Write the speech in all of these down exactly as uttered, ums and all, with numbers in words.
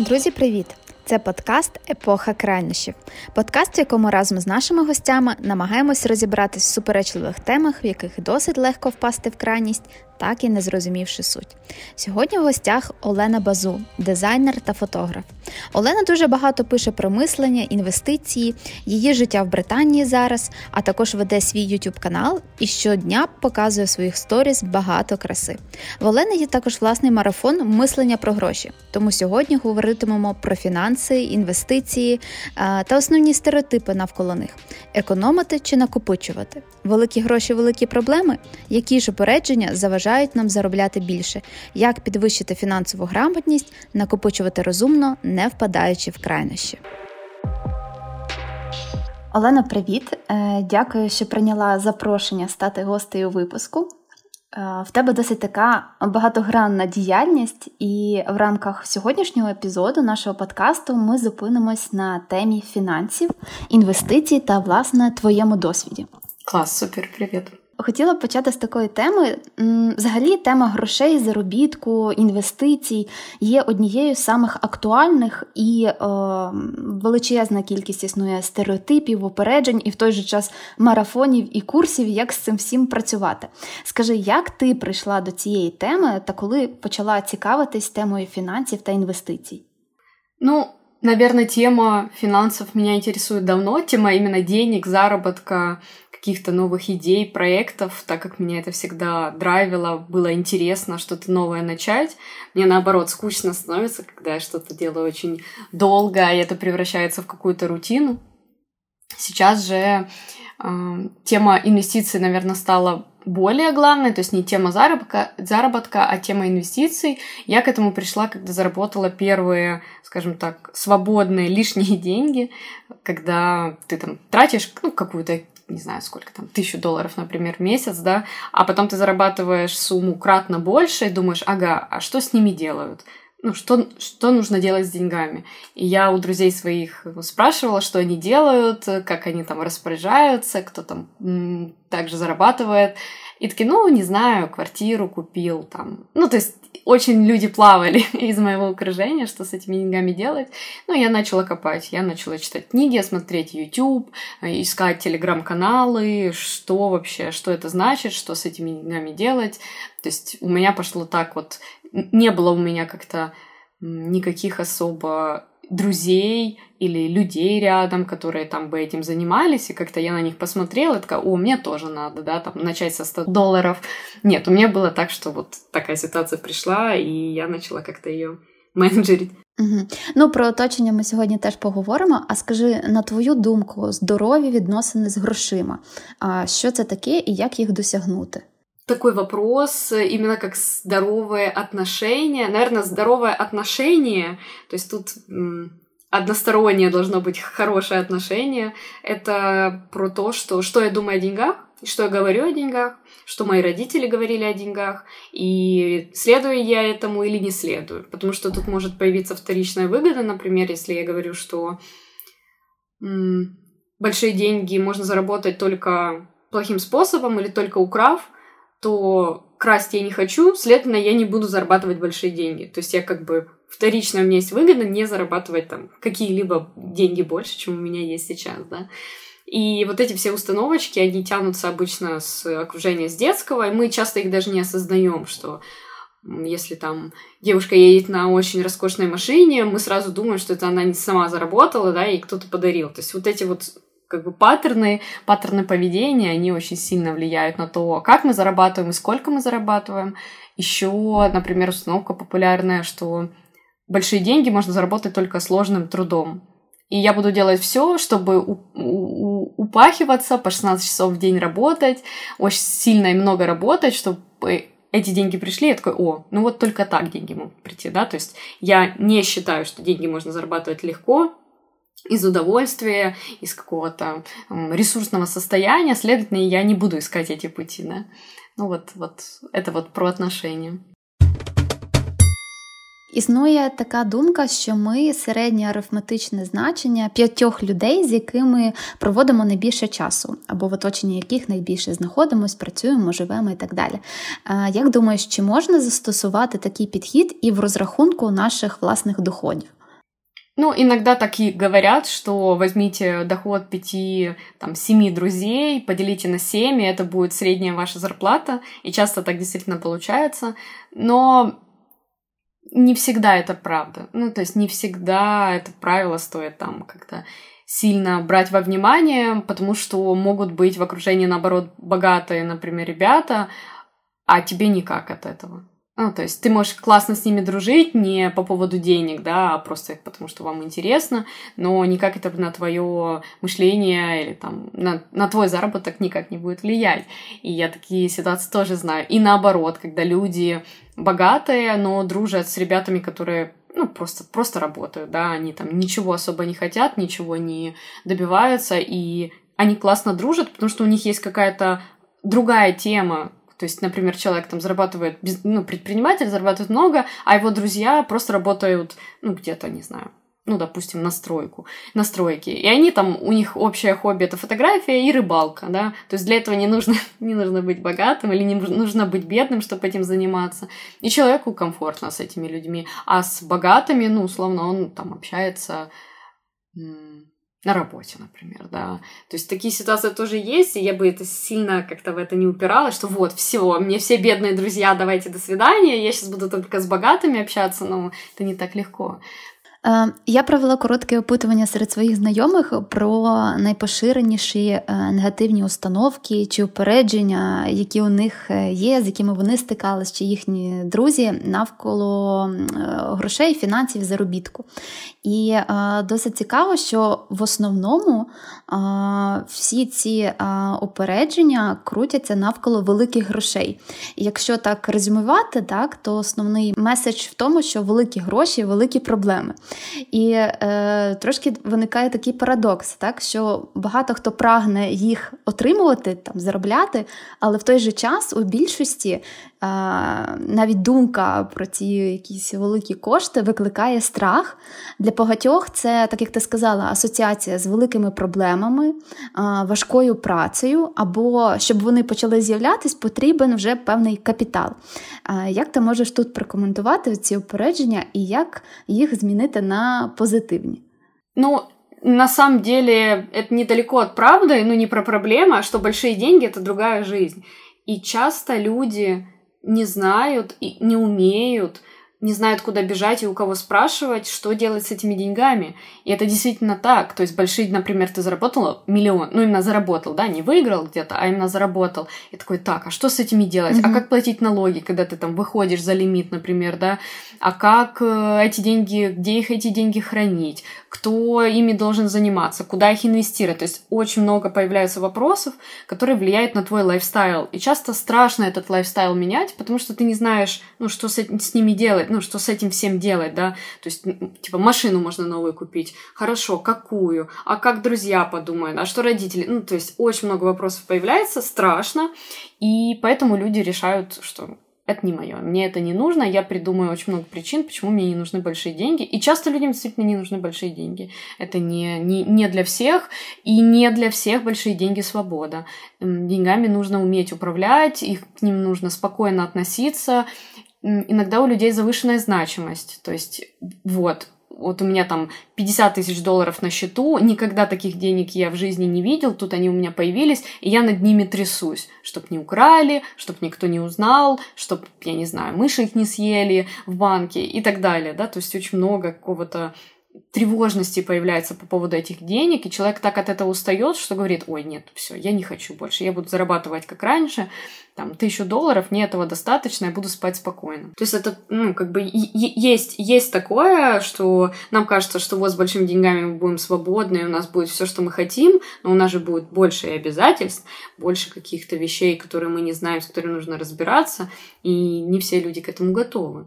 Друзі, привіт! Це подкаст «Епоха крайнощів». Подкаст, в якому разом з нашими гостями намагаємось розібратись в суперечливих темах, в яких досить легко впасти в крайність, так і не зрозумівши суть. Сьогодні в гостях Олена Базу, дизайнер та фотограф. Олена дуже багато пише про мислення, інвестиції, її життя в Британії зараз, а також веде свій YouTube-канал і щодня показує в своїх сторіс багато краси. В Олени є також власний марафон «Мислення про гроші», тому сьогодні говоритимемо про фінанси, інвестиції та основні стереотипи навколо них. Економити чи накопичувати? Великі гроші – великі проблеми? Які ж упередження заважають нам заробляти більше, як підвищити фінансову грамотність, накопичувати розумно, не впадаючи в крайнощі. Олена, привіт! Дякую, що прийняла запрошення стати гостею випуску. В тебе досить така багатогранна діяльність, і в рамках сьогоднішнього епізоду нашого подкасту ми зупинимось на темі фінансів, інвестицій та, власне, твоєму досвіді. Клас, супер, привіт! Хотіла б почати з такої теми. Взагалі, тема грошей, заробітку, інвестицій є однією з самих актуальних, і е, величезна кількість існує стереотипів, упереджень і в той же час марафонів і курсів, як з цим всім працювати. Скажи, як ти прийшла до цієї теми та коли почала цікавитись темою фінансів та інвестицій? Ну, наверное, тема финансов меня интересует давно, тема именно денег, заработка, каких-то новых идей, проектов, так как меня это всегда драйвило, было интересно что-то новое начать. Мне, наоборот, скучно становится, когда я что-то делаю очень долго, и это превращается в какую-то рутину. Сейчас же э, тема инвестиций, наверное, стала более главной, то есть не тема заработка, заработка, а тема инвестиций. Я к этому пришла, когда заработала первые, скажем так, свободные лишние деньги, когда ты там тратишь ну, какую-то не знаю, сколько там, тысячу долларов, например, в месяц, да, а потом ты зарабатываешь сумму кратно больше и думаешь, ага, а что с ними делают? Ну, что, что нужно делать с деньгами? И я у друзей своих спрашивала, что они делают, как они там распоряжаются, кто там м- также зарабатывает. И такие, ну, не знаю, квартиру купил там. Ну, то есть очень люди плавали из моего окружения, что с этими деньгами делать. Ну, я начала копать, я начала читать книги, смотреть YouTube, искать телеграм-каналы, что вообще, что это значит, что с этими деньгами делать. То есть у меня пошло так вот, не было у меня как-то никаких особо друзей или людей рядом, которые там бы этим занимались, и как-то я на них посмотрела, и такая, о, мне тоже надо, да, там, начать со сто долларов. Нет, у меня было так, что вот такая ситуация пришла, и я начала как-то ее менеджерить. Угу. Ну, про оточення ми сьогодні теж поговоримо, а скажи, на твою думку, здорові відносини з грошима, а що це таке і як їх досягнути? Такой вопрос, именно как здоровое отношение. Наверное, здоровое отношение, то есть тут одностороннее должно быть хорошее отношение, это про то, что, что я думаю о деньгах, что я говорю о деньгах, что мои родители говорили о деньгах, и следую я этому или не следую. Потому что тут может появиться вторичная выгода, например, если я говорю, что м- большие деньги можно заработать только плохим способом или только украв, то красть я не хочу, следовательно, я не буду зарабатывать большие деньги. То есть я как бы вторично, у меня есть выгода не зарабатывать там какие-либо деньги больше, чем у меня есть сейчас, да. И вот эти все установочки, они тянутся обычно с окружения с детского, и мы часто их даже не осознаем, что если там девушка едет на очень роскошной машине, мы сразу думаем, что это она не сама заработала, да, и кто-то подарил. То есть вот эти вот как бы паттерны, паттерны поведения, они очень сильно влияют на то, как мы зарабатываем и сколько мы зарабатываем. Еще, например, установка популярная, что большие деньги можно заработать только сложным трудом. И я буду делать все, чтобы у- у- упахиваться, по шестнадцать часов в день работать, очень сильно и много работать, чтобы эти деньги пришли, я такой, о, ну вот только так деньги могут прийти, да, то есть я не считаю, что деньги можно зарабатывать легко, из удовольствия, из какого-то ресурсного состояния, следовательно, я не буду искать эти пути, да. Ну вот, вот это вот про отношения. Існує така думка, що ми середнє арифметичне значення п'ятьох людей, з якими проводимо найбільше часу, або в оточенні яких найбільше знаходимось, працюємо, живемо і так далі. Як думаєш, чи можна застосувати такий підхід і в розрахунку наших власних доходів? Ну, иногда так и говорят, что возьмите доход пяти, там, семи друзей, поделите на семь, это будет средняя ваша зарплата, и часто так действительно получается, но не всегда это правда. Ну, то есть не всегда это правило стоит там как-то сильно брать во внимание, потому что могут быть в окружении, наоборот, богатые, например, ребята, а тебе никак от этого. Ну, то есть ты можешь классно с ними дружить не по поводу денег, да, а просто потому, что вам интересно, но никак это на твое мышление или там на, на твой заработок никак не будет влиять. И я такие ситуации тоже знаю. И наоборот, когда люди богатые, но дружат с ребятами, которые ну, просто, просто работают, да, они там ничего особо не хотят, ничего не добиваются, и они классно дружат, потому что у них есть какая-то другая тема. То есть, например, человек там зарабатывает, ну, предприниматель зарабатывает много, а его друзья просто работают, ну, где-то, не знаю, ну, допустим, на стройку, на стройке. И они там, у них общее хобби – это фотография и рыбалка, да. То есть для этого не нужно, не нужно быть богатым или не нужно быть бедным, чтобы этим заниматься. И человеку комфортно с этими людьми. А с богатыми, ну, условно, он там общается на работе, например, да. То есть такие ситуации тоже есть, и я бы это сильно как-то в это не упиралась, что вот, все, мне все бедные друзья, давайте до свидания, я сейчас буду только с богатыми общаться, но это не так легко. Я провела коротке опитування серед своїх знайомих про найпоширеніші негативні установки чи упередження, які у них є, з якими вони стикались, чи їхні друзі навколо грошей, фінансів, заробітку. І досить цікаво, що в основному всі ці упередження крутяться навколо великих грошей. І якщо так резюмувати, так, то основний меседж в тому, що великі гроші – великі проблеми. І е, трошки виникає такий парадокс, так, що багато хто прагне їх отримувати, там, заробляти, але в той же час у більшості е, навіть думка про ці якісь великі кошти викликає страх. Для багатьох це, так як ти сказала, асоціація з великими проблемами, е, важкою працею, або щоб вони почали з'являтись, потрібен вже певний капітал. Е, як ти можеш тут прокоментувати ці упередження і як їх змінити на позитивнее? Ну, на самом деле, это недалеко от правды, ну, не про проблема, а что большие деньги – это другая жизнь. И часто люди не знают, и не умеют, не знают, куда бежать и у кого спрашивать, что делать с этими деньгами. И это действительно так. То есть большие, например, ты заработал миллион, ну, именно заработал, да, не выиграл где-то, а именно заработал. И такой, так, а что с этими делать? Mm-hmm. А как платить налоги, когда ты там выходишь за лимит, например, да? А как э, эти деньги, где их эти деньги хранить? Кто ими должен заниматься? Куда их инвестировать? То есть очень много появляется вопросов, которые влияют на твой лайфстайл. И часто страшно этот лайфстайл менять, потому что ты не знаешь, ну, что с, с ними делать. Ну, что с этим всем делать, да? То есть, типа, машину можно новую купить. Хорошо, какую? А как друзья подумают? А что родители? Ну, то есть, очень много вопросов появляется, страшно. И поэтому люди решают, что это не мое, мне это не нужно. Я придумаю очень много причин, почему мне не нужны большие деньги. И часто людям действительно не нужны большие деньги. Это не, не, не для всех. И не для всех большие деньги свобода. Деньгами нужно уметь управлять, их, к ним нужно спокойно относиться. Иногда у людей завышенная значимость, то есть вот, вот у меня там пятьдесят тысяч долларов на счету, никогда таких денег я в жизни не видел, тут они у меня появились, и я над ними трясусь, чтоб не украли, чтоб никто не узнал, чтоб, я не знаю, мыши их не съели в банке и так далее, да, то есть очень много какого-то тревожности появляется по поводу этих денег, и человек так от этого устает, что говорит, ой, нет, все, я не хочу больше, я буду зарабатывать как раньше, там, тысячу долларов, мне этого достаточно, я буду спать спокойно. То есть это, ну, как бы, е- есть, есть такое, что нам кажется, что вот с большими деньгами мы будем свободны, и у нас будет все, что мы хотим, но у нас же будет больше обязательств, больше каких-то вещей, которые мы не знаем, с которыми нужно разбираться, и не все люди к этому готовы.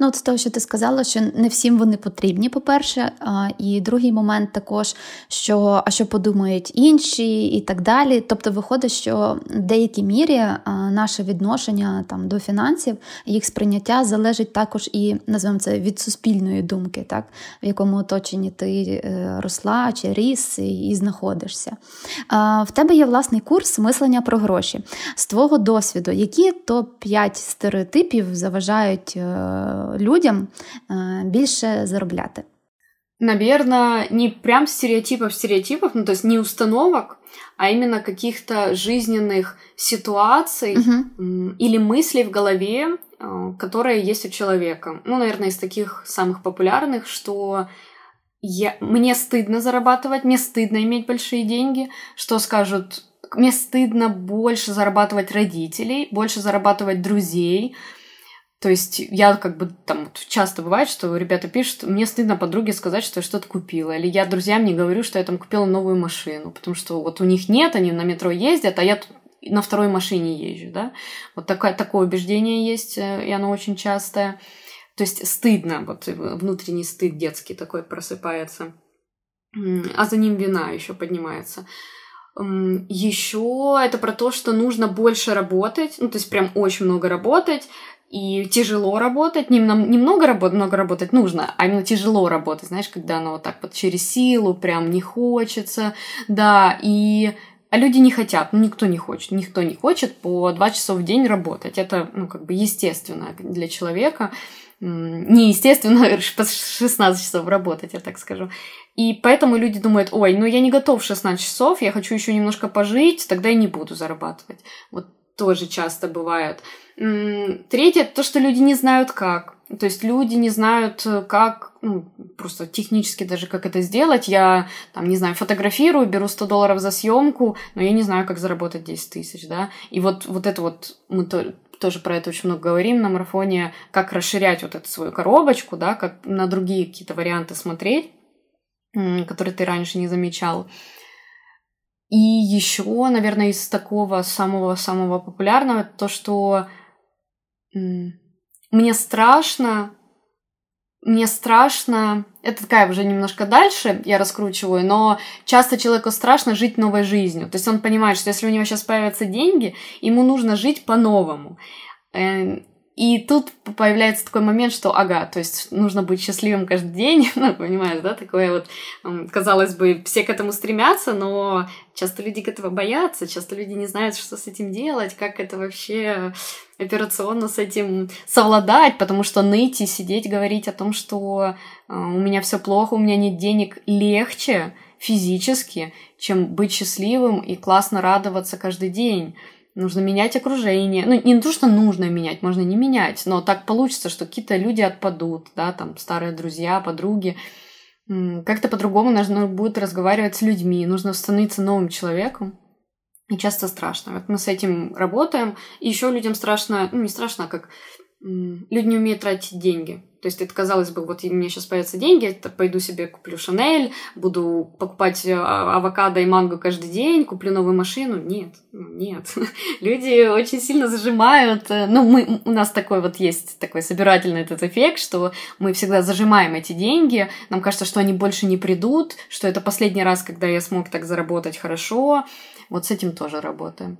Ну, от з того, що ти сказала, що не всім вони потрібні, по-перше, а, і другий момент також, що, а що подумають інші і так далі. Тобто виходить, що в деякій мірі а, наше відношення там, до фінансів, їх сприйняття залежить також і, називаємо це, від суспільної думки, так? В якому оточенні ти росла чи ріс і, і знаходишся. А, в тебе є власний курс «Мислення про гроші». З твого досвіду, які топ п'ять стереотипів заважають людям більше заробляти? Наверное, не прям стереотипов-стереотипов, ну, то есть не установок, а именно каких-то жизненных ситуаций uh-huh. или мыслей в голове, которые есть у человека. Ну, наверное, из таких самых популярных, что я... мне стыдно зарабатывать, мне стыдно иметь большие деньги, что скажут, мне стыдно больше зарабатывать родителей, больше зарабатывать друзей. То есть я как бы там часто бывает, что ребята пишут, мне стыдно подруге сказать, что я что-то купила. Или я друзьям не говорю, что я там купила новую машину, потому что вот у них нет, они на метро ездят, а я тут на второй машине езжу, да. Вот такое, такое убеждение есть, и оно очень частое. То есть стыдно, вот внутренний стыд детский такой просыпается. А за ним вина еще поднимается. Еще это про то, что нужно больше работать, ну то есть прям очень много работать, и тяжело работать, не, не много работать, много работать нужно, а именно тяжело работать, знаешь, когда оно вот так вот через силу, прям не хочется, да, и а люди не хотят, ну никто не хочет, никто не хочет по два часа в день работать, это, ну, как бы естественно для человека, неестественно шестнадцать часов работать, я так скажу. И поэтому люди думают, ой, ну я не готов шестнадцать часов, я хочу еще немножко пожить, тогда я не буду зарабатывать, вот. Тоже часто бывает. Третье, то, что люди не знают как. То есть люди не знают как, ну, просто технически даже как это сделать. Я, там, не знаю, фотографирую, беру сто долларов за съемку, но я не знаю, как заработать десять тысяч, да. И вот, вот это вот, мы то, тоже про это очень много говорим на марафоне, как расширять вот эту свою коробочку, да, как на другие какие-то варианты смотреть, которые ты раньше не замечал. И еще, наверное, из такого самого-самого популярного, то, что мне страшно, мне страшно, это такая уже немножко дальше, я раскручиваю, но часто человеку страшно жить новой жизнью. То есть он понимает, что если у него сейчас появятся деньги, ему нужно жить по-новому. И тут появляется такой момент, что ага, то есть нужно быть счастливым каждый день, ну, понимаешь, да, такое вот, казалось бы, все к этому стремятся, но часто люди к этому боятся, часто люди не знают, что с этим делать, как это вообще операционно с этим совладать, потому что ныть и сидеть, говорить о том, что у меня все плохо, у меня нет денег, легче физически, чем быть счастливым и классно радоваться каждый день. Нужно менять окружение. Ну, не то, что нужно менять, можно не менять, но так получится, что какие-то люди отпадут, да, там, старые друзья, подруги. Как-то по-другому нужно будет разговаривать с людьми, нужно становиться новым человеком. И часто страшно. Вот мы с этим работаем. И еще людям страшно, ну, не страшно, а как люди не умеют тратить деньги. То есть это, казалось бы, вот у меня сейчас появятся деньги, я пойду себе куплю Шанель, буду покупать авокадо и манго каждый день, куплю новую машину. Нет, нет. Люди очень сильно зажимают. Ну, мы, у нас такой вот есть такой собирательный этот эффект, что мы всегда зажимаем эти деньги, нам кажется, что они больше не придут, что это последний раз, когда я смог так заработать хорошо. Вот с этим тоже работаем.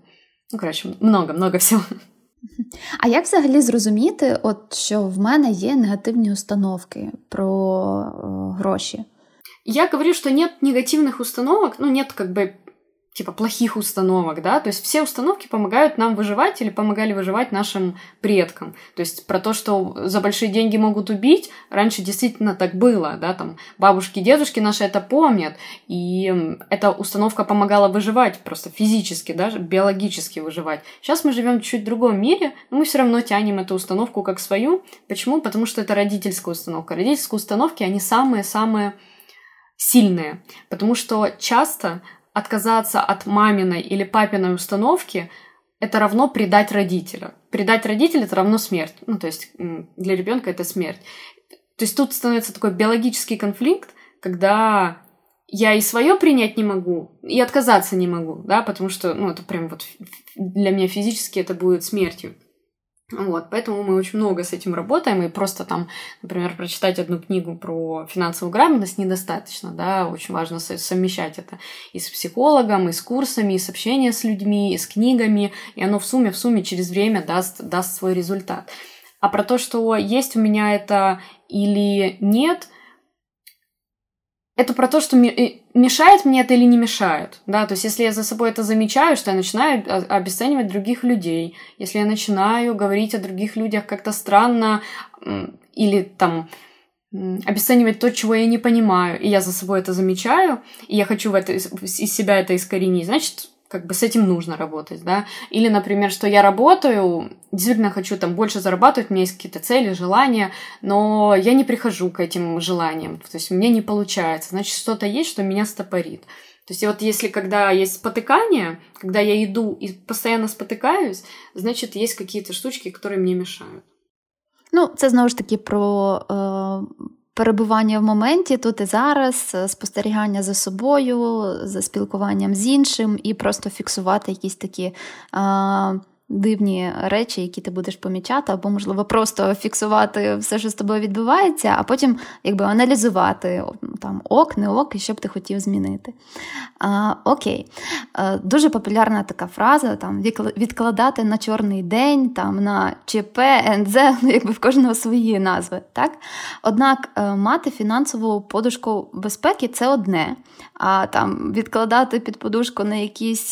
Ну, короче, много-много всего. А як взагалі зрозуміти, от, що в мене є негативні установки про э, гроші? Я говорю, что нет негативных установок, ну, нет как бы типа плохих установок, да, то есть все установки помогают нам выживать или помогали выживать нашим предкам. То есть про то, что за большие деньги могут убить, раньше действительно так было, да, там бабушки, дедушки наши это помнят, и эта установка помогала выживать просто физически, даже биологически выживать. Сейчас мы живем в чуть другом мире, но мы все равно тянем эту установку как свою. Почему? Потому что это родительская установка. Родительские установки, они самые-самые сильные, потому что часто отказаться от маминой или папиной установки – это равно предать родителя. Предать родителя – это равно смерть. Ну, то есть для ребенка это смерть. То есть тут становится такой биологический конфликт, когда я и свое принять не могу, и отказаться не могу, да, потому что, ну, это прям вот для меня физически это будет смертью. Вот, поэтому мы очень много с этим работаем, и просто там, например, прочитать одну книгу про финансовую грамотность недостаточно, да, очень важно совмещать это и с психологом, и с курсами, и с общением с людьми, и с книгами, и оно в сумме, в сумме через время даст, даст свой результат. А про то, что есть у меня это или нет, это про то, что мешает мне это или не мешает, да, то есть если я за собой это замечаю, что я начинаю обесценивать других людей, если я начинаю говорить о других людях как-то странно или там обесценивать то, чего я не понимаю, и я за собой это замечаю, и я хочу в это, из себя это искоренить, значит, как бы с этим нужно работать, да. Или, например, что я работаю, действительно хочу там больше зарабатывать, у меня есть какие-то цели, желания, но я не прихожу к этим желаниям, то есть мне не получается, значит, что-то есть, что меня стопорит. То есть вот если когда есть спотыкание, когда я иду и постоянно спотыкаюсь, значит, есть какие-то штучки, которые мне мешают. Ну, це знову ж таки про е, перебування в моменті, тут і зараз, спостерігання за собою, за спілкуванням з іншим і просто фіксувати якісь такі е, дивні речі, які ти будеш помічати, або, можливо, просто фіксувати все, що з тобою відбувається, а потім якби аналізувати там ок, не ок, і що б ти хотів змінити. А, окей. А, дуже популярна така фраза, там, відкладати на чорний день, там, на ЧП, НЗ, ну, якби в кожного свої назви, так? Однак мати фінансову подушку безпеки – це одне, а там відкладати під подушку на якийсь,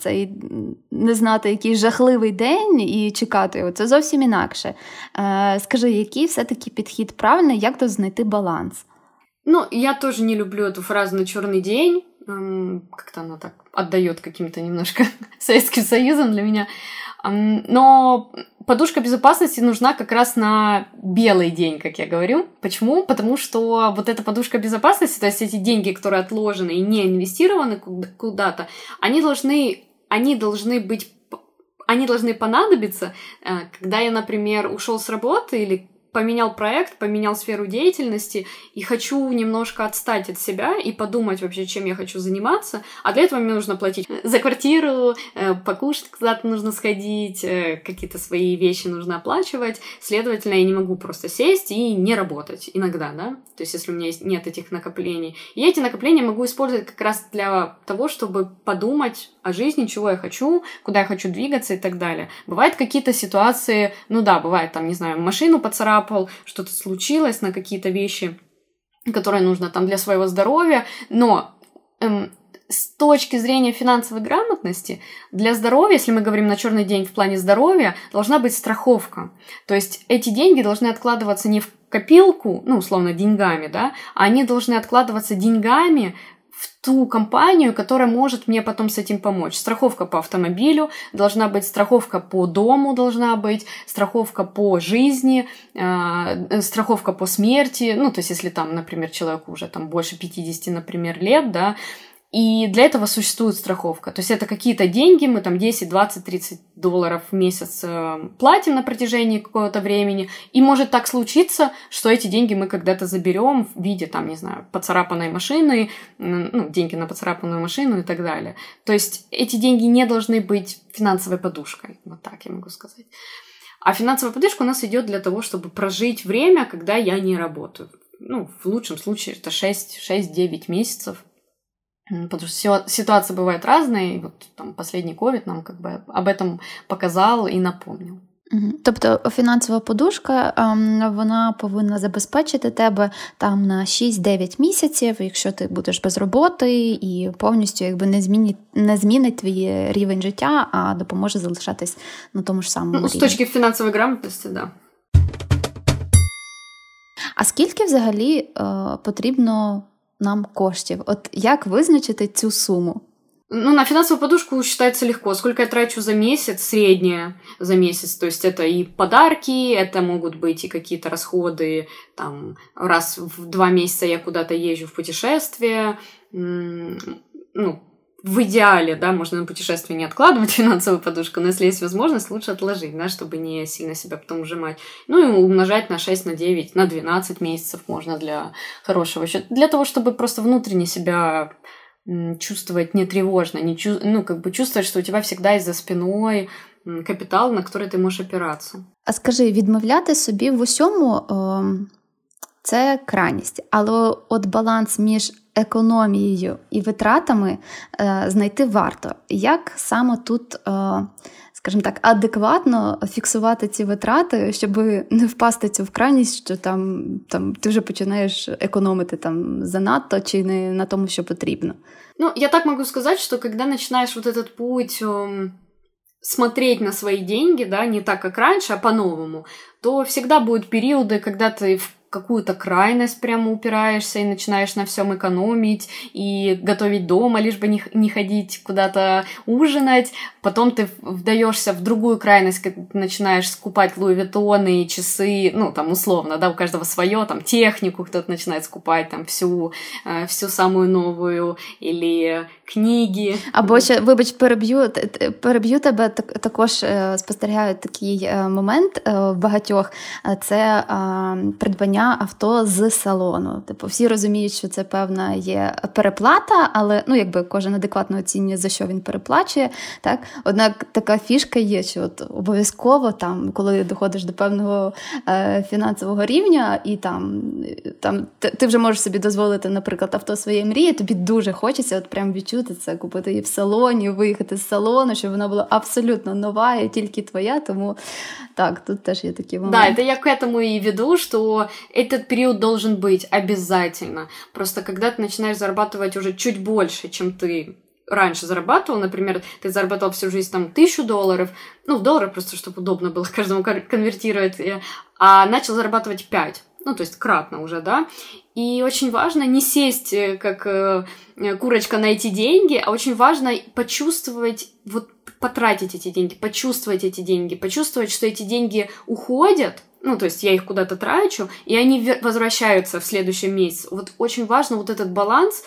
цей, не знати, який жахливий день і чекати його, це зовсім інакше. Скажи, який все-таки підхід правильний, як тут знайти баланс? Ну, я тоже не люблю эту фразу «на черный день». Как-то она так отдает каким-то немножко Советским Союзом для меня. Но подушка безопасности нужна как раз на белый день, как я говорю. Почему? Потому что вот эта подушка безопасности, то есть эти деньги, которые отложены и не инвестированы куда-то, они должны, они должны быть, они должны понадобиться, когда я, например, ушел с работы или поменял проект, поменял сферу деятельности и хочу немножко отстать от себя и подумать вообще, чем я хочу заниматься. А для этого мне нужно платить за квартиру, покушать куда-то нужно сходить, какие-то свои вещи нужно оплачивать. Следовательно, я не могу просто сесть и не работать иногда, да? То есть, если у меня нет этих накоплений. И эти накопления могу использовать как раз для того, чтобы подумать о жизни, чего я хочу, куда я хочу двигаться и так далее. Бывают какие-то ситуации, ну да, бывает там, не знаю, машину поцарапать, что-то случилось, на какие-то вещи, которые нужно там для своего здоровья, но эм, с точки зрения финансовой грамотности для здоровья, если мы говорим на черный день в плане здоровья, должна быть страховка, то есть эти деньги должны откладываться не в копилку, ну условно деньгами, да, а они должны откладываться деньгами в ту компанию, которая может мне потом с этим помочь. Страховка по автомобилю должна быть, страховка по дому должна быть, страховка по жизни, э, страховка по смерти, ну, то есть, если там, например, человеку уже там больше пятидесяти, например, лет, да, и для этого существует страховка. То есть, это какие-то деньги, мы там десять, двадцать, тридцать долларов в месяц э, платим на протяжении какого-то времени, и может так случиться, что эти деньги мы когда-то заберем в виде, там, не знаю, поцарапанной машины, э, ну, деньги на поцарапанную машину и так далее. То есть, эти деньги не должны быть финансовой подушкой, вот так я могу сказать. А финансовая подушка у нас идет для того, чтобы прожить время, когда я не работаю. Ну, в лучшем случае, это шесть-девять месяцев. Потому что ситуации бывают разные, и вот там последний ковід нам как бы об этом показал и напомнил. Тобто фінансова подушка, вона повинна забезпечити тебе там на шість-дев'ять місяців, якщо ти будеш без роботи і повністю якби не змінить, не змінить твій рівень життя, а допоможе залишатись на тому ж самому рівні. Ну, з точки фінансової грамотності, так. Да. А скільки взагалі е, потрібно нам коштів? От як визначити цю суму? Ну, на финансовую подушку считается легко. Сколько я трачу за месяц, среднее за месяц. То есть это и подарки, это могут быть и какие-то расходы. Там, раз в два месяца я куда-то езжу в путешествие. Ну, в идеале, да, можно на путешествие не откладывать финансовую подушку, но если есть возможность, лучше отложить, да, чтобы не сильно себя потом ужимать. Ну и умножать на шесть, на девять, на двенадцать месяцев можно для хорошего счета. Для того, чтобы просто внутренне себя чувствовать нетревожно, не чу- ну, как бы чувствовать, что у тебя всегда есть за спиной капитал, на который ты можешь опираться. А скажи, відмовляти собі в усьому – це крайність, але от баланс між економією і витратами е, знайти варто. Як саме тут, е, скажімо так, адекватно фіксувати ці витрати, щоб не впасти цю в крайність, що там, там ти вже починаєш економити там занадто чи не на тому, що потрібно? Ну, я так можу сказати, що коли починаєш вот этот путь э, смотреть на свої деньги, да, не так, як раніше, а по-новому, то завжди будуть періоди, коли ти в какую-то крайность прямо упираешься и начинаешь на всем экономить и готовить дома, лишь бы не, не ходить куда-то ужинать. Потом ты вдаешься в другую крайность, как ты начинаешь скупать Луи Виттоны, часы, ну, там, условно, да, у каждого свое, там, технику кто-то начинает скупать, там, всю, всю самую новую, или книги. Або ще, вибач, переб'ю, переб'ю тебе, також спостерігаю такий момент в багатьох, це придбання авто з салону. Типу, всі розуміють, що це певна є переплата, але, ну, якби кожен адекватно оцінює, за що він переплачує, так? Однак така фішка є, що от обов'язково там, коли доходиш до певного е, фінансового рівня, і там, там ти, ти вже можеш собі дозволити, наприклад, авто своєї мрії, тобі дуже хочеться от прям відчути це, купити її в салоні, виїхати з салону, щоб вона була абсолютно нова і тільки твоя, тому так, тут теж є такі моменти. Да, это я к этому и веду, что этот период должен быть обязательно. Просто когда ты начинаешь зарабатывать уже чуть больше, чем ты раньше зарабатывал, например, ты зарабатывал всю жизнь там тысячу долларов, ну, в доллары просто, чтобы удобно было каждому конвертировать, а начал зарабатывать пять, ну, то есть кратно уже, да, и очень важно не сесть, как курочка, на эти деньги, а очень важно почувствовать, вот потратить эти деньги, почувствовать эти деньги, почувствовать, что эти деньги уходят, ну, то есть я их куда-то трачу, и они возвращаются в следующем месяце. Вот очень важно вот этот баланс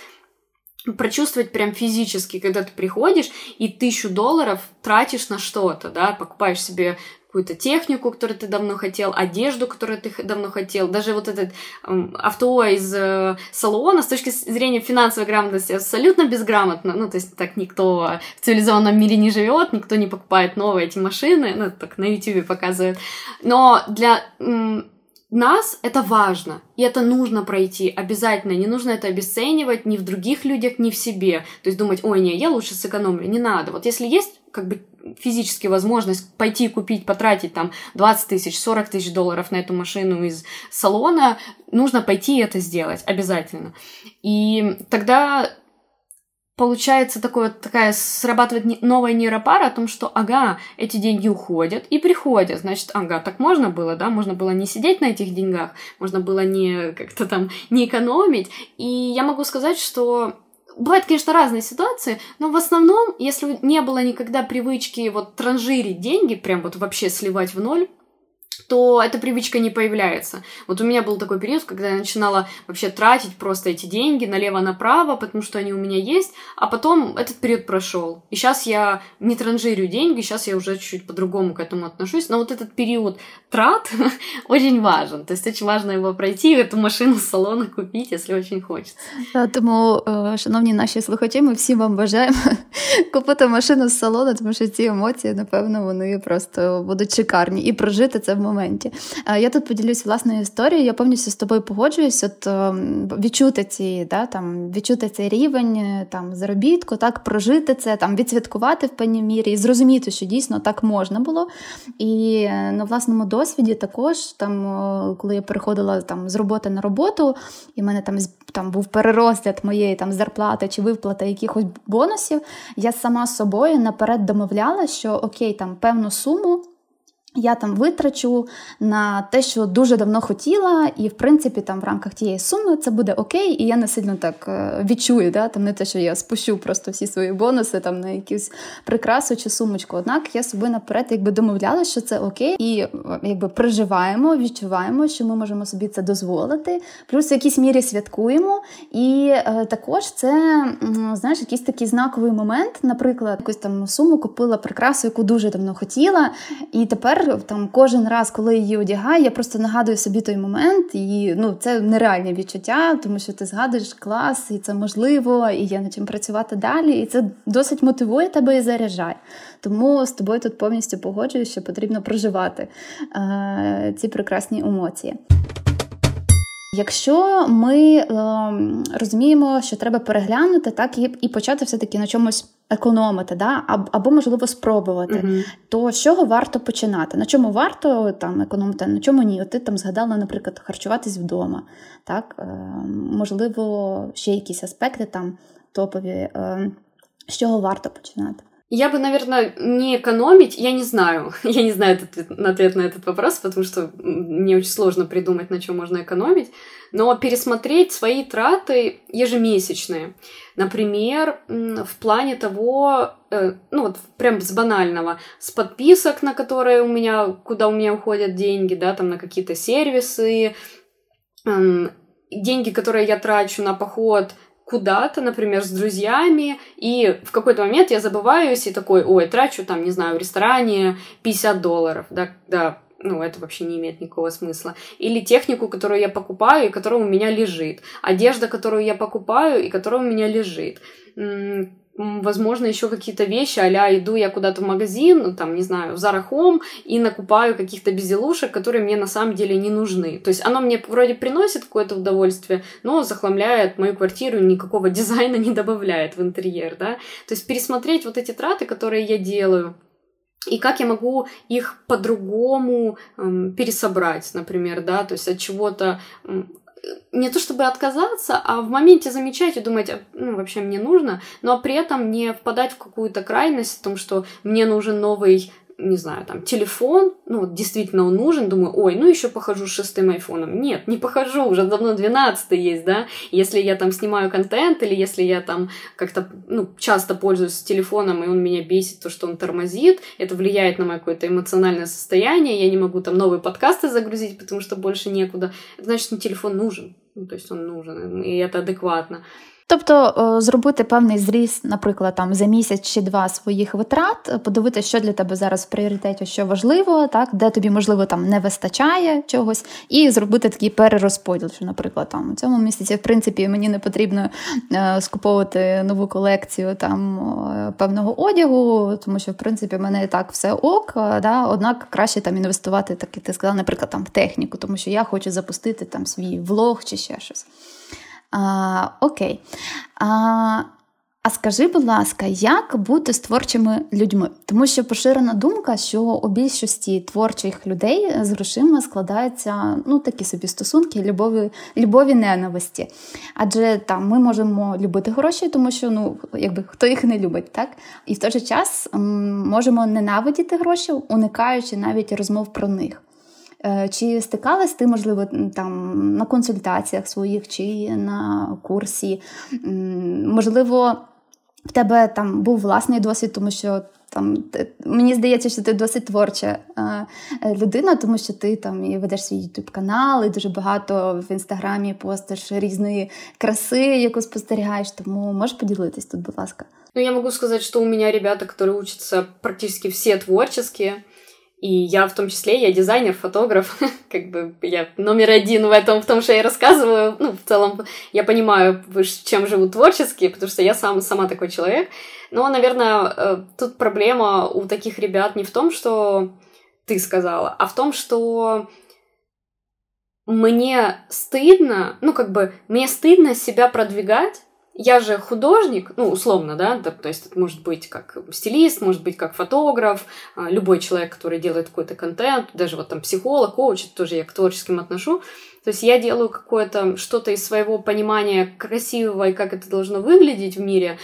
прочувствовать прям физически, когда ты приходишь и тысячу долларов тратишь на что-то, да, покупаешь себе какую-то технику, которую ты давно хотел, одежду, которую ты давно хотел, даже вот этот э, авто из э, салона с точки зрения финансовой грамотности абсолютно безграмотно, ну, то есть так никто в цивилизованном мире не живет, никто не покупает новые эти машины, ну, так на YouTube показывают, но для... М- нас это важно, и это нужно пройти обязательно, не нужно это обесценивать ни в других людях, ни в себе, то есть думать, ой, не, я лучше сэкономлю, не надо, вот если есть как бы физически возможность пойти купить, потратить там двадцать тысяч, сорок тысяч долларов на эту машину из салона, нужно пойти это сделать обязательно, и тогда получается такое, такая срабатывает новая нейропара о том, что ага, эти деньги уходят и приходят, значит, ага, так можно было, да, можно было не сидеть на этих деньгах, можно было не как-то там не экономить, и я могу сказать, что бывают, конечно, разные ситуации, но в основном, если не было никогда привычки вот транжирить деньги, прям вот вообще сливать в ноль, то эта привычка не появляется. Вот у меня был такой период, когда я начинала вообще тратить просто эти деньги налево-направо, потому что они у меня есть, а потом этот период прошел. И сейчас я не транжирю деньги, сейчас я уже чуть-чуть по-другому к этому отношусь, но вот этот период трат очень важен, то есть очень важно его пройти, эту машину с салона купить, если очень хочется. Тому, шановні наші слухачі, ми всім вам бажаємо купити машину з салону, тому що ці емоції, напевно, вони просто будуть шикарні, і прожити це в моменті. Я тут поділюсь власною історією, я повністю з тобою погоджуюсь, от відчути ці, да, там, відчути цей рівень, там, заробітку, так, прожити це, там, відсвяткувати в певній мірі і зрозуміти, що дійсно так можна було. І на власному досвіді також, там, коли я переходила там, з роботи на роботу, і в мене там, там був перерозгляд моєї там, зарплати чи виплати якихось бонусів, я сама з собою наперед домовляла, що окей, там, певну суму я там витрачу на те, що дуже давно хотіла, і, в принципі, там в рамках тієї суми це буде окей, і я не сильно так відчую, да? Там не те, що я спущу просто всі свої бонуси там, на якусь прикрасу чи сумочку. Однак я собі наперед якби домовляла, що це окей, і якби проживаємо, відчуваємо, що ми можемо собі це дозволити, плюс в якійсь мірі святкуємо, і е, також це, знаєш, якийсь такий знаковий момент, наприклад, якусь там суму купила прикрасу, яку дуже давно хотіла, і тепер там кожен раз, коли її одягаю, я просто нагадую собі той момент, і ну, це нереальне відчуття, тому що ти згадуєш клас, і це можливо, і є над чим працювати далі, і це досить мотивує тебе і заряджає. Тому з тобою тут повністю погоджуюсь, що потрібно проживати е- ці прекрасні емоції. Якщо ми е, розуміємо, що треба переглянути, так, і, і почати все-таки на чомусь економити, да, або, можливо, спробувати, mm-hmm. то з чого варто починати? На чому варто там економити, на чому ні? От ти там згадала, наприклад, харчуватись вдома, так, е, можливо, ще якісь аспекти там топові, е, з чого варто починати? Я бы, наверное, не экономить, я не знаю, я не знаю ответ, ответ на этот вопрос, потому что мне очень сложно придумать, на чем можно экономить, но пересмотреть свои траты ежемесячные. Например, в плане того, ну вот прям с банального, с подписок, на которые у меня, куда у меня уходят деньги, да, там на какие-то сервисы, деньги, которые я трачу на поход куда-то, например, с друзьями, и в какой-то момент я забываюсь и такой, ой, трачу там, не знаю, в ресторане пятьдесят долларов, да, да, ну, это вообще не имеет никакого смысла. Или технику, которую я покупаю и которая у меня лежит, одежда, которую я покупаю и которая у меня лежит. Возможно, еще какие-то вещи, а-ля иду я куда-то в магазин, ну, там, не знаю, в Zara Home, и накупаю каких-то безделушек, которые мне на самом деле не нужны. То есть оно мне вроде приносит какое-то удовольствие, но захламляет мою квартиру, никакого дизайна не добавляет в интерьер, да. То есть пересмотреть вот эти траты, которые я делаю, и как я могу их по-другому эм, пересобрать, например, да, то есть от чего-то... Эм, не то чтобы отказаться, а в моменте замечать и думать, ну, вообще мне нужно, но при этом не впадать в какую-то крайность, в том, что мне нужен новый, не знаю, там, телефон, ну, вот действительно он нужен, думаю, ой, ну, еще похожу с шестым айфоном. Нет, не похожу, уже давно двенадцатый есть, да, если я там снимаю контент, или если я там как-то, ну, часто пользуюсь телефоном, и он меня бесит, то, что он тормозит, это влияет на мое какое-то эмоциональное состояние, я не могу там новые подкасты загрузить, потому что больше некуда, это значит, мне телефон нужен, ну, то есть он нужен, и это адекватно. Тобто зробити певний зріз, наприклад, там за місяць чи два своїх витрат, подивитися, що для тебе зараз в пріоритеті, що важливо, так, де тобі, можливо, там не вистачає чогось, і зробити такий перерозподіл, що, наприклад, там у цьому місяці, в принципі, мені не потрібно е, скуповувати нову колекцію там певного одягу, тому що, в принципі, в мене і так все ок, да, однак краще там інвестувати, так як ти сказала, наприклад, там в техніку, тому що я хочу запустити там свій влог чи ще щось. А, окей. А, а скажи, будь ласка, як бути з творчими людьми? Тому що поширена думка, що у більшості творчих людей з грошима складаються, ну, такі собі стосунки, любові, любові ненависті. Адже там ми можемо любити гроші, тому що, ну, якби хто їх не любить, так? І в той же час м- можемо ненавидіти гроші, уникаючи навіть розмов про них. Чи стикалась ти, можливо, там на консультаціях своїх чи на курсі? Можливо, в тебе там був власний досвід, тому що там ти, мені здається, що ти досить творча е, людина, тому що ти там і ведеш свій YouTube-канал, і дуже багато в Інстаграмі постиш різної краси, яку спостерігаєш, тому можеш поділитись тут, будь ласка? Ну, я можу сказати, що у мене ребята, які вчаться, практично всі творчі. И я в том числе, я дизайнер, фотограф, как бы я номер один в этом, в том, что я рассказываю. Ну, в целом, я понимаю, чем живут творческие, потому что я сам, сама такой человек. Но, наверное, тут проблема у таких ребят не в том, что ты сказала, а в том, что мне стыдно, ну, как бы, мне стыдно себя продвигать. Я же художник, ну, условно, да, то есть это может быть как стилист, может быть как фотограф, любой человек, который делает какой-то контент, даже вот там психолог, коуч, это тоже я к творческим отношу. То есть я делаю какое-то что-то из своего понимания красивого и как это должно выглядеть в мире,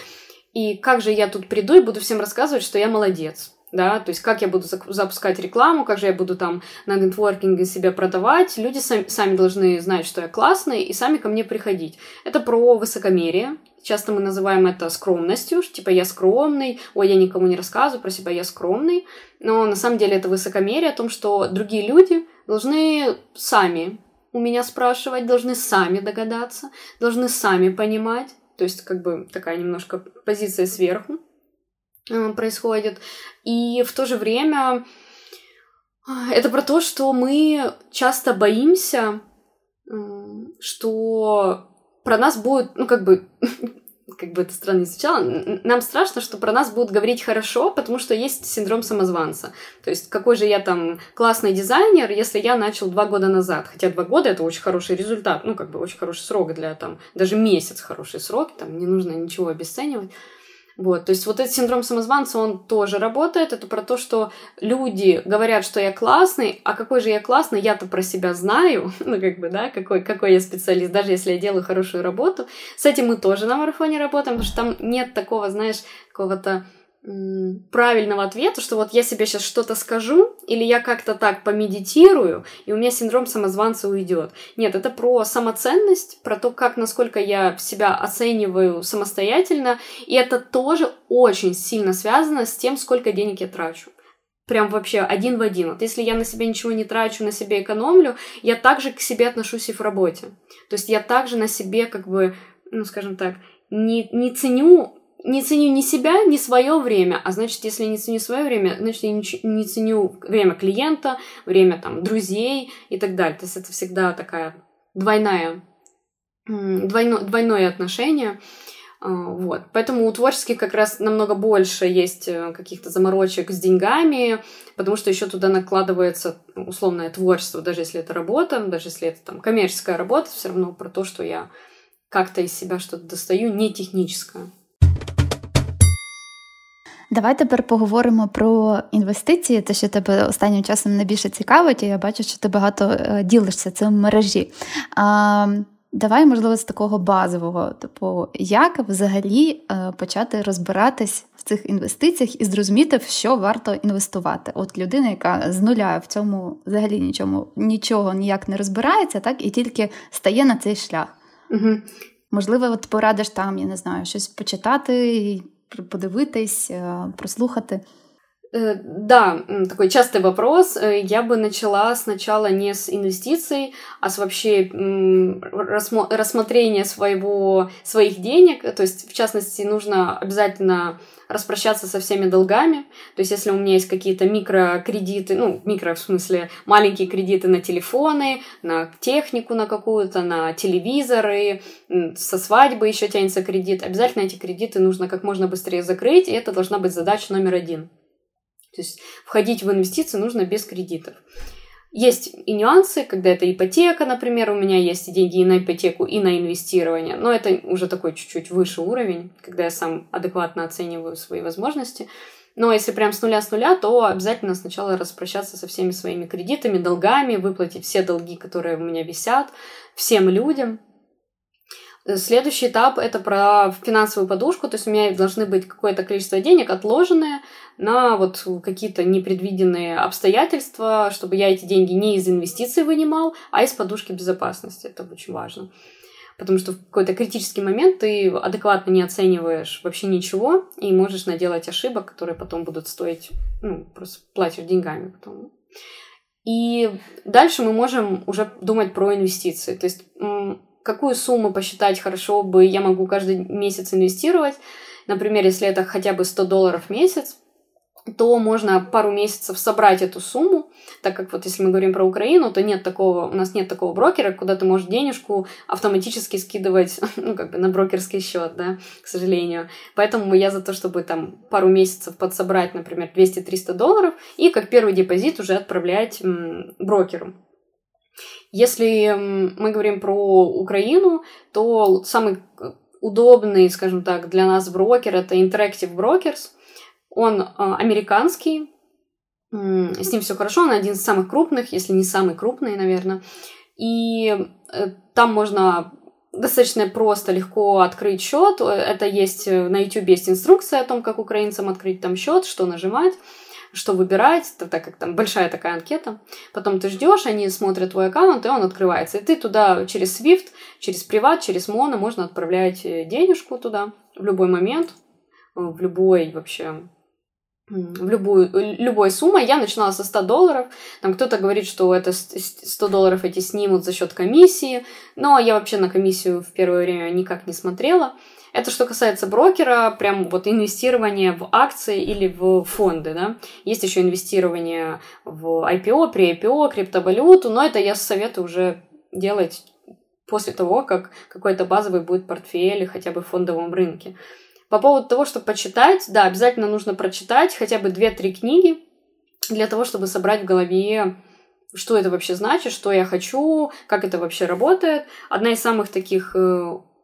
и как же я тут приду и буду всем рассказывать, что я молодец. Да, то есть как я буду запускать рекламу, как же я буду там на нетворкинге себя продавать. Люди сами, сами должны знать, что я классный, и сами ко мне приходить. Это про высокомерие. Часто мы называем это скромностью, типа я скромный, ой, я никому не рассказываю про себя, я скромный. Но на самом деле это высокомерие о том, что другие люди должны сами у меня спрашивать, должны сами догадаться, должны сами понимать. То есть как бы такая немножко позиция сверху происходит. И в то же время это про то, что мы часто боимся, что про нас будет, ну, как бы, как бы это странно звучало, нам страшно, что про нас будут говорить хорошо, потому что есть синдром самозванца. То есть какой же я там классный дизайнер, если я начал два года назад. Хотя два года — это очень хороший результат, ну, как бы очень хороший срок для, там, даже месяц хороший срок, там не нужно ничего обесценивать. Вот, то есть вот этот синдром самозванца, он тоже работает, это про то, что люди говорят, что я классный, а какой же я классный, я-то про себя знаю, ну как бы, да, какой, какой я специалист, даже если я делаю хорошую работу, с этим мы тоже на марафоне работаем, потому что там нет такого, знаешь, какого-то правильного ответа, что вот я себе сейчас что-то скажу, или я как-то так помедитирую, и у меня синдром самозванца уйдет. Нет, это про самоценность, про то, как, насколько я себя оцениваю самостоятельно, и это тоже очень сильно связано с тем, сколько денег я трачу. Прям вообще один в один. Вот если я на себе ничего не трачу, на себе экономлю, я также к себе отношусь и в работе. То есть я также на себе, как бы, ну, скажем так, не, не ценю... Не ценю ни себя, ни свое время, а значит, если я не ценю свое время, значит, я не ценю время клиента, время там друзей и так далее. То есть это всегда такая двойная, двойно, двойное отношение. Вот. Поэтому у творческих как раз намного больше есть каких-то заморочек с деньгами, потому что еще туда накладывается условное творчество, даже если это работа, даже если это там коммерческая работа, все равно про то, что я как-то из себя что-то достаю, не техническое. Давай тепер поговоримо про інвестиції, те, що тебе останнім часом найбільше цікавить, і я бачу, що ти багато ділишся цим в мережі. А, давай, можливо, з такого базового, типу, як взагалі почати розбиратись в цих інвестиціях і зрозуміти, в що варто інвестувати. От людина, яка з нуля в цьому взагалі нічому, нічого ніяк не розбирається, так, і тільки стає на цей шлях. Угу. Можливо, от порадиш там, я не знаю, щось почитати, подивитись, прослухать? Да, такой частый вопрос. Я бы начала сначала не с инвестиций, а с вообще рассмотрения своего, своих денег. То есть, в частности, нужно обязательно распрощаться со всеми долгами. То есть, если у меня есть какие-то микрокредиты, ну, микро в смысле маленькие кредиты на телефоны, на технику на какую-то, на телевизоры, со свадьбы еще тянется кредит, обязательно эти кредиты нужно как можно быстрее закрыть, и это должна быть задача номер один. То есть, входить в инвестиции нужно без кредитов. Есть и нюансы, когда это ипотека, например, у меня есть и деньги и на ипотеку, и на инвестирование, но это уже такой чуть-чуть выше уровень, когда я сам адекватно оцениваю свои возможности. Но если прям с нуля с нуля, то обязательно сначала распрощаться со всеми своими кредитами, долгами, выплатить все долги, которые у меня висят, всем людям. Следующий этап – это про финансовую подушку, то есть у меня должны быть какое-то количество денег отложенное на вот какие-то непредвиденные обстоятельства, чтобы я эти деньги не из инвестиций вынимал, а из подушки безопасности. Это очень важно, потому что в какой-то критический момент ты адекватно не оцениваешь вообще ничего и можешь наделать ошибок, которые потом будут стоить, ну, просто платишь деньгами потом. И дальше мы можем уже думать про инвестиции, то есть какую сумму посчитать хорошо бы я могу каждый месяц инвестировать. Например, если это хотя бы сто долларов в месяц, то можно пару месяцев собрать эту сумму, так как вот если мы говорим про Украину, то нет такого, у нас нет такого брокера, куда ты можешь денежку автоматически скидывать, ну, как бы на брокерский счет, да, к сожалению. Поэтому я за то, чтобы там пару месяцев подсобрать, например, двести-триста долларов и как первый депозит уже отправлять м, брокеру. Если мы говорим про Украину, то самый удобный, скажем так, для нас брокер – это Interactive Brokers. Он американский, с ним все хорошо, он один из самых крупных, если не самый крупный, наверное. И там можно достаточно просто, легко открыть счет. Это есть на YouTube есть инструкция о том, как украинцам открыть там счет, что нажимать, что выбирать, так как там большая такая анкета. Потом ты ждешь, они смотрят твой аккаунт, и он открывается. И ты туда через Swift, через Приват, через Моно можно отправлять денежку туда в любой момент, в любой вообще, в любую, любой суммой. Я начинала со ста долларов. Там кто-то говорит, что это сто долларов эти снимут за счет комиссии, но я вообще на комиссию в первое время никак не смотрела. Это что касается брокера, прям вот инвестирование в акции или в фонды, да. Есть еще инвестирование в ай пи о, при ай пи о, криптовалюту, но это я советую уже делать после того, как какой-то базовый будет портфель, хотя бы в фондовом рынке. По поводу того, чтобы почитать, да, обязательно нужно прочитать хотя бы две-три книги для того, чтобы собрать в голове, что это вообще значит, что я хочу, как это вообще работает. Одна из самых таких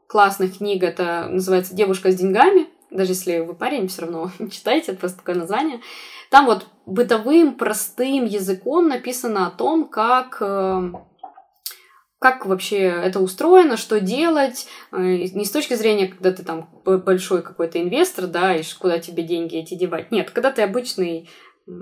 классных книг, это называется «Девушка с деньгами», даже если вы парень, все равно читайте, это просто такое название. Там вот бытовым, простым языком написано о том, как как вообще это устроено, что делать, не с точки зрения, когда ты там большой какой-то инвестор, да, и куда тебе деньги эти девать. Нет, когда ты обычный,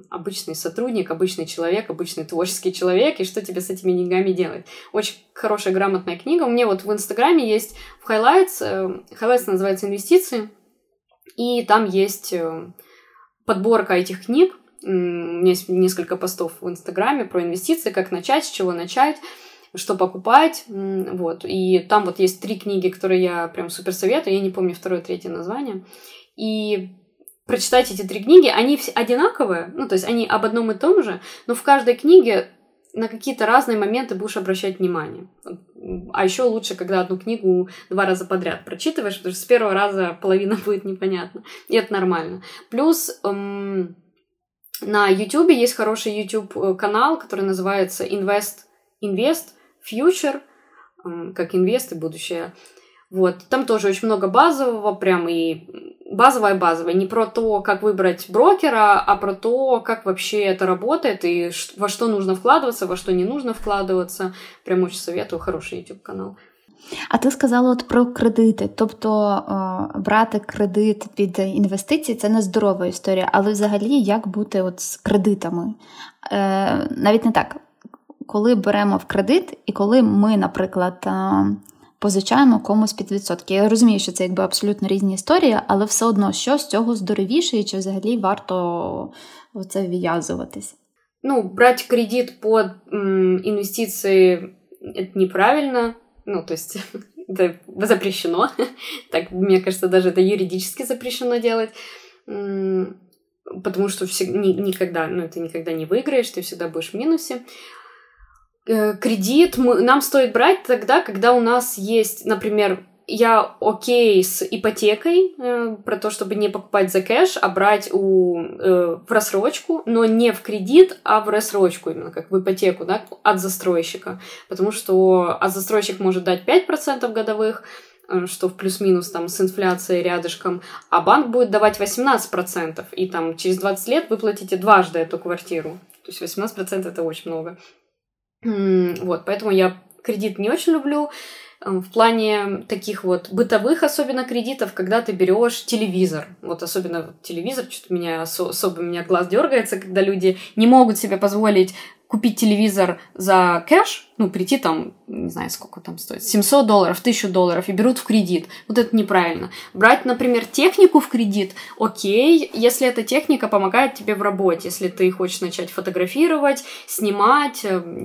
обычный сотрудник, обычный человек, обычный творческий человек, и что тебе с этими деньгами делать. Очень хорошая, грамотная книга. У меня вот в Инстаграме есть в Highlights, Highlights называется «Инвестиции», и там есть подборка этих книг. У меня есть несколько постов в Инстаграме про инвестиции, как начать, с чего начать, что покупать, вот. И там вот есть три книги, которые я прям супер советую, я не помню второе, третье название. И прочитать эти три книги, они все одинаковые, ну, то есть они об одном и том же, но в каждой книге на какие-то разные моменты будешь обращать внимание. А еще лучше, когда одну книгу два раза подряд прочитываешь, потому что с первого раза половина будет непонятна, и это нормально. Плюс... Эм... На YouTube есть хороший YouTube-канал, который называется Invest, Invest Future, как инвест и будущее. Вот. Там тоже очень много базового, прям и базовое-базовое. Не про то, как выбрать брокера, а про то, как вообще это работает и во что нужно вкладываться, во что не нужно вкладываться. Прям очень советую, хороший YouTube-канал. А ти сказала от про кредити, тобто брати кредит під інвестиції – це не здорова історія, але взагалі як бути от з кредитами? Навіть не так, коли беремо в кредит і коли ми, наприклад, позичаємо комусь під відсотки. Я розумію, що це якби абсолютно різні історії, але все одно, що з цього здоровіше і чи взагалі варто в це вв'язуватись? Ну, брати кредит під інвестиції – це неправильно. Ну, то есть это запрещено. Так, мне кажется, даже это юридически запрещено делать. Потому что всегда, никогда, ну, ты никогда не выиграешь, ты всегда будешь в минусе. Кредит мы, нам стоит брать тогда, когда у нас есть, например, я окей с ипотекой, э, про то, чтобы не покупать за кэш, а брать у, э, в рассрочку, но не в кредит, а в рассрочку, именно как в ипотеку, да, от застройщика. Потому что а застройщик может дать пять процентов годовых, э, что в плюс-минус там с инфляцией рядышком, а банк будет давать восемнадцать процентов, и там через двадцать лет вы платите дважды эту квартиру. То есть восемнадцать процентов это очень много. Вот, поэтому я кредит не очень люблю. В плане таких вот бытовых особенно кредитов, когда ты берешь телевизор. Вот особенно телевизор, что-то меня, особо у меня глаз дергается, когда люди не могут себе позволить купить телевизор за кэш, ну, прийти там, не знаю, сколько там стоит, семьсот долларов, тысячу долларов, и берут в кредит. Вот это неправильно. Брать, например, технику в кредит, окей, если эта техника помогает тебе в работе, если ты хочешь начать фотографировать, снимать,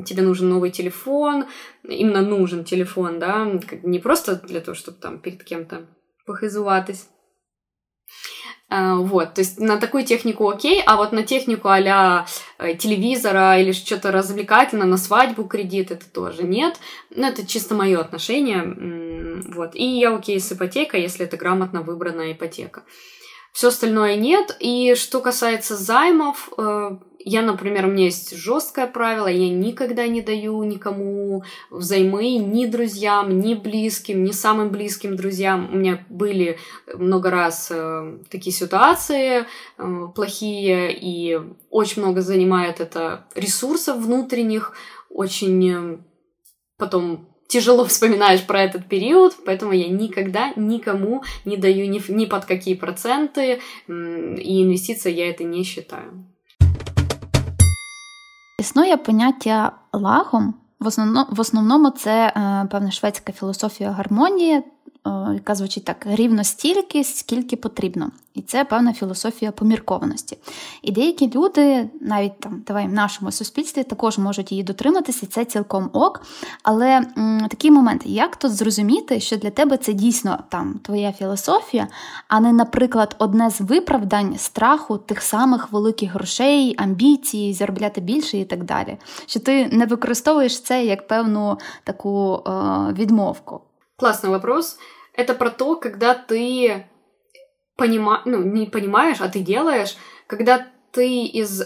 тебе нужен новый телефон, именно нужен телефон, да, не просто для того, чтобы там перед кем-то похизуватись. Вот, то есть на такую технику окей, а вот на технику а-ля телевизора или что-то развлекательное, на свадьбу кредит, это тоже нет. Ну, это чисто мое отношение, вот. И я окей с ипотекой, если это грамотно выбранная ипотека. Все остальное нет. И что касается займов, я, например, у меня есть жесткое правило, я никогда не даю никому взаймы, ни друзьям, ни близким, ни самым близким друзьям. У меня были много раз э, такие ситуации э, плохие, и очень много занимает это ресурсов внутренних, очень э, потом... Тяжело вспоминаешь про этот период, поэтому я никогда никому не даю ни, ни под какие проценты, и инвестиции я это не считаю. Існує поняття лагом. В основному, в основному це, певна, шведська філософія гармонії, яка звучить так: рівно стільки, скільки потрібно. І це певна філософія поміркованості. І деякі люди, навіть там, давай, в нашому суспільстві, також можуть її дотриматися, і це цілком ок. Але м, такий момент, як тут зрозуміти, що для тебе це дійсно там твоя філософія, а не, наприклад, одне з виправдань страху тих самих великих грошей, амбіцій, заробляти більше і так далі. Що ти не використовуєш це як певну таку е, відмовку. Классный вопрос. Это про то, когда ты понима... ну, не понимаешь, а ты делаешь, когда ты из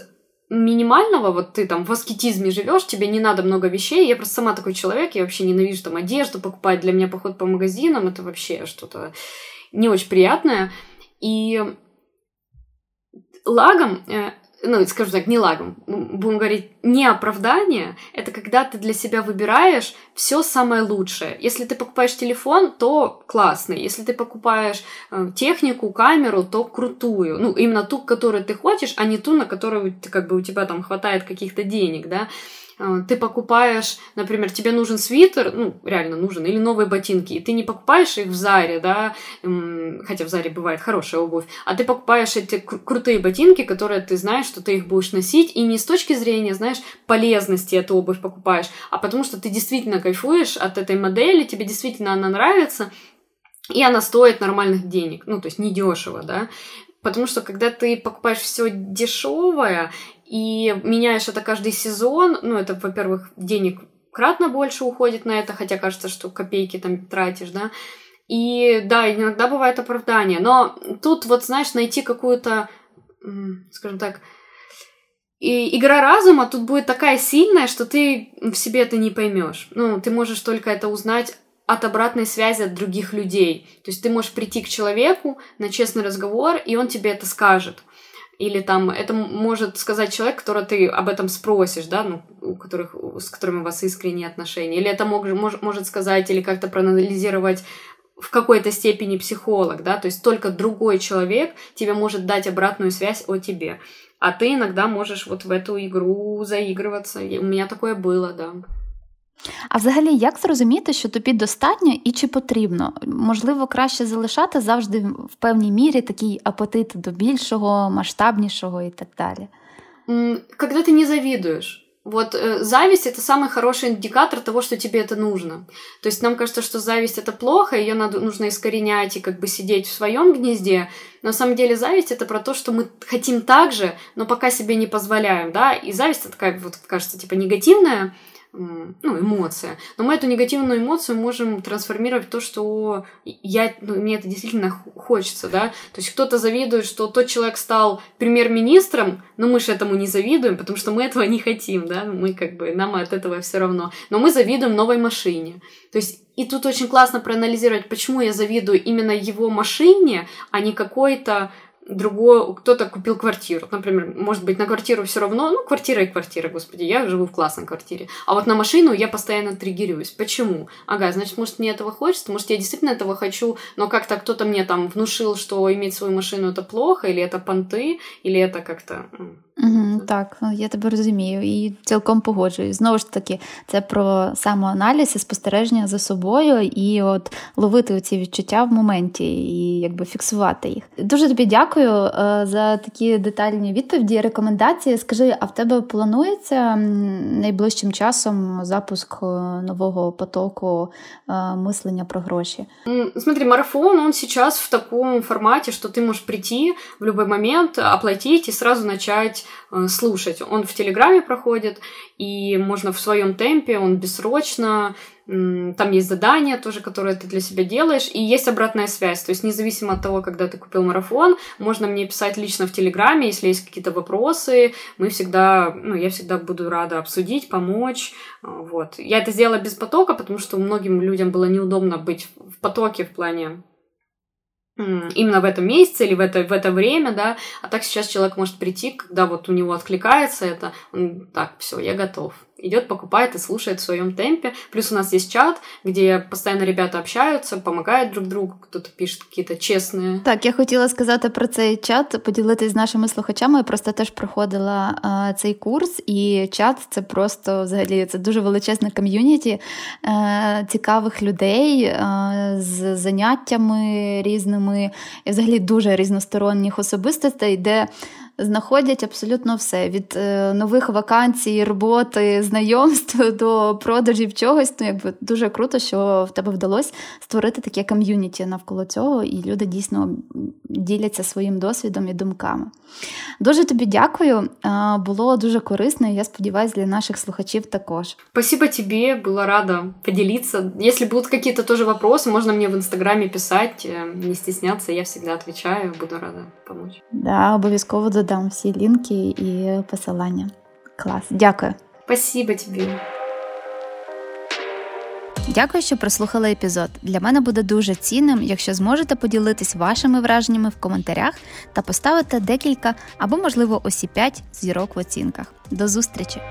минимального, вот ты там в аскетизме живешь, тебе не надо много вещей. Я просто сама такой человек, я вообще ненавижу там одежду покупать. Для меня поход по магазинам — это вообще что-то не очень приятное. И лагом ну, скажем так, не лагом, будем говорить, не оправдание, это когда ты для себя выбираешь все самое лучшее. Если ты покупаешь телефон, то классный. Если ты покупаешь э, технику, камеру, то крутую. Ну, именно ту, которую ты хочешь, а не ту, на которую ты, как бы, у тебя там хватает каких-то денег, да. Ты покупаешь, например, тебе нужен свитер, ну, реально нужен, или новые ботинки, и ты не покупаешь их в Заре, да, хотя в Заре бывает хорошая обувь, а ты покупаешь эти крутые ботинки, которые ты знаешь, что ты их будешь носить, и не с точки зрения, знаешь, полезности эту обувь покупаешь, а потому что ты действительно кайфуешь от этой модели, тебе действительно она нравится, и она стоит нормальных денег, ну, то есть недешево, да, потому что когда ты покупаешь все дешевое, и меняешь это каждый сезон, ну, это, во-первых, денег кратно больше уходит на это, хотя кажется, что копейки там тратишь, да. И, да, иногда бывает оправдание, но тут, вот, знаешь, найти какую-то, скажем так, и игра разума тут будет такая сильная, что ты в себе это не поймешь. Ну, ты можешь только это узнать от обратной связи от других людей. То есть ты можешь прийти к человеку на честный разговор, и он тебе это скажет. Или там это может сказать человек, которого ты об этом спросишь, да, ну, у которых, с которыми у вас искренние отношения. Или это мог, мож, может сказать или как-то проанализировать в какой-то степени психолог, да, то есть только другой человек тебе может дать обратную связь о тебе. А ты иногда можешь вот в эту игру заигрываться. У меня такое было, да. А взагалі, як зрозуміти, що тобі достатньо і чи потрібно? Можливо, краще залишати завжди в певній мірі такий апетит до більшого, масштабнішого і так далі? Когда ты не завидуешь. Вот э, зависть – это самый хороший индикатор того, что тебе это нужно. То есть нам кажется, что зависть – это плохо, ее надо, нужно искоренять и как бы сидеть в своем гнезде. Но на самом деле зависть – это про то, что мы хотим так же, но пока себе не позволяем, да? И зависть – это такая, вот, кажется, типа негативная, ну, эмоция. Но мы эту негативную эмоцию можем трансформировать в то, что я, ну, мне это действительно хочется, да. То есть кто-то завидует, что тот человек стал премьер-министром, но мы же этому не завидуем, потому что мы этого не хотим, да. Мы как бы, нам от этого все равно. Но мы завидуем новой машине. То есть и тут очень классно проанализировать, почему я завидую именно его машине, а не какой-то другой, кто-то купил квартиру. Например, может быть, на квартиру все равно, ну, квартира и квартира, господи, я живу в классной квартире. А вот на машину я постоянно триггерюсь. Почему? Ага, значит, может, мне этого хочется, может, я действительно этого хочу, но как-то кто-то мне там внушил, что иметь свою машину – это плохо, или это понти, или это как-то... Mm-hmm, так, я тебе розумію і цілком погоджуюсь. Знову ж таки, це про самоаналіз і спостереження за собою і от ловити ці відчуття в моменті і якби фіксувати їх. Дуже тобі дякую за такі детальні відповіді, рекомендації. Скажи, а в тебе планується найближчим часом запуск нового потоку мислення про гроші? Mm, смотри, марафон, он сейчас в таком формате, что ты можешь прийти в любой момент, оплатить и сразу начать слушать. Он в Телеграме проходит, и можно в своем темпе, он бессрочно, там есть задания тоже, которые ты для себя делаешь, и есть обратная связь, то есть независимо от того, когда ты купил марафон, можно мне писать лично в Телеграме, если есть какие-то вопросы, мы всегда, ну, я всегда буду рада обсудить, помочь, вот. Я это сделала без потока, потому что многим людям было неудобно быть в потоке в плане именно в этом месяце или в это, в это время, да, а так сейчас человек может прийти, когда вот у него откликается это, он, так, все, я готов, идет, покупает и слушает в своем темпе, плюс у нас есть чат, где постоянно ребята общаются, помогают друг другу, кто-то пишет какие-то чесні. Так, я хотіла сказати про цей чат, поділитись з нашими слухачами, я просто теж проходила а, цей курс, і чат це просто, взагалі, це дуже величезне ком'юніті а, цікавих людей а, з заняттями різними, і взагалі дуже різносторонніх особистостей, де знаходять абсолютно все, від нових вакансій, роботи, знайомств до продажів чогось. Ну, якби дуже круто, що в тебе вдалося створити таке ком'юніті навколо цього, і люди дійсно діляться своїм досвідом і думками. Дуже тобі дякую, було дуже корисно, і я сподіваюся, для наших слухачів також. Спасибо тебе, була рада поділитися. Якщо будуть якісь теж питання, можна мені в Інстаграмі писати, не стісняться, я завжди відповідаю, буду рада допомогти. Да, обов'язково додам всі лінки і посилання. Клас, дякую. Спасибо тобі. Дякую, що прослухали епізод. Для мене буде дуже цінним, якщо зможете поділитись вашими враженнями в коментарях та поставити декілька або, можливо, усі п'ять зірок в оцінках. До зустрічі!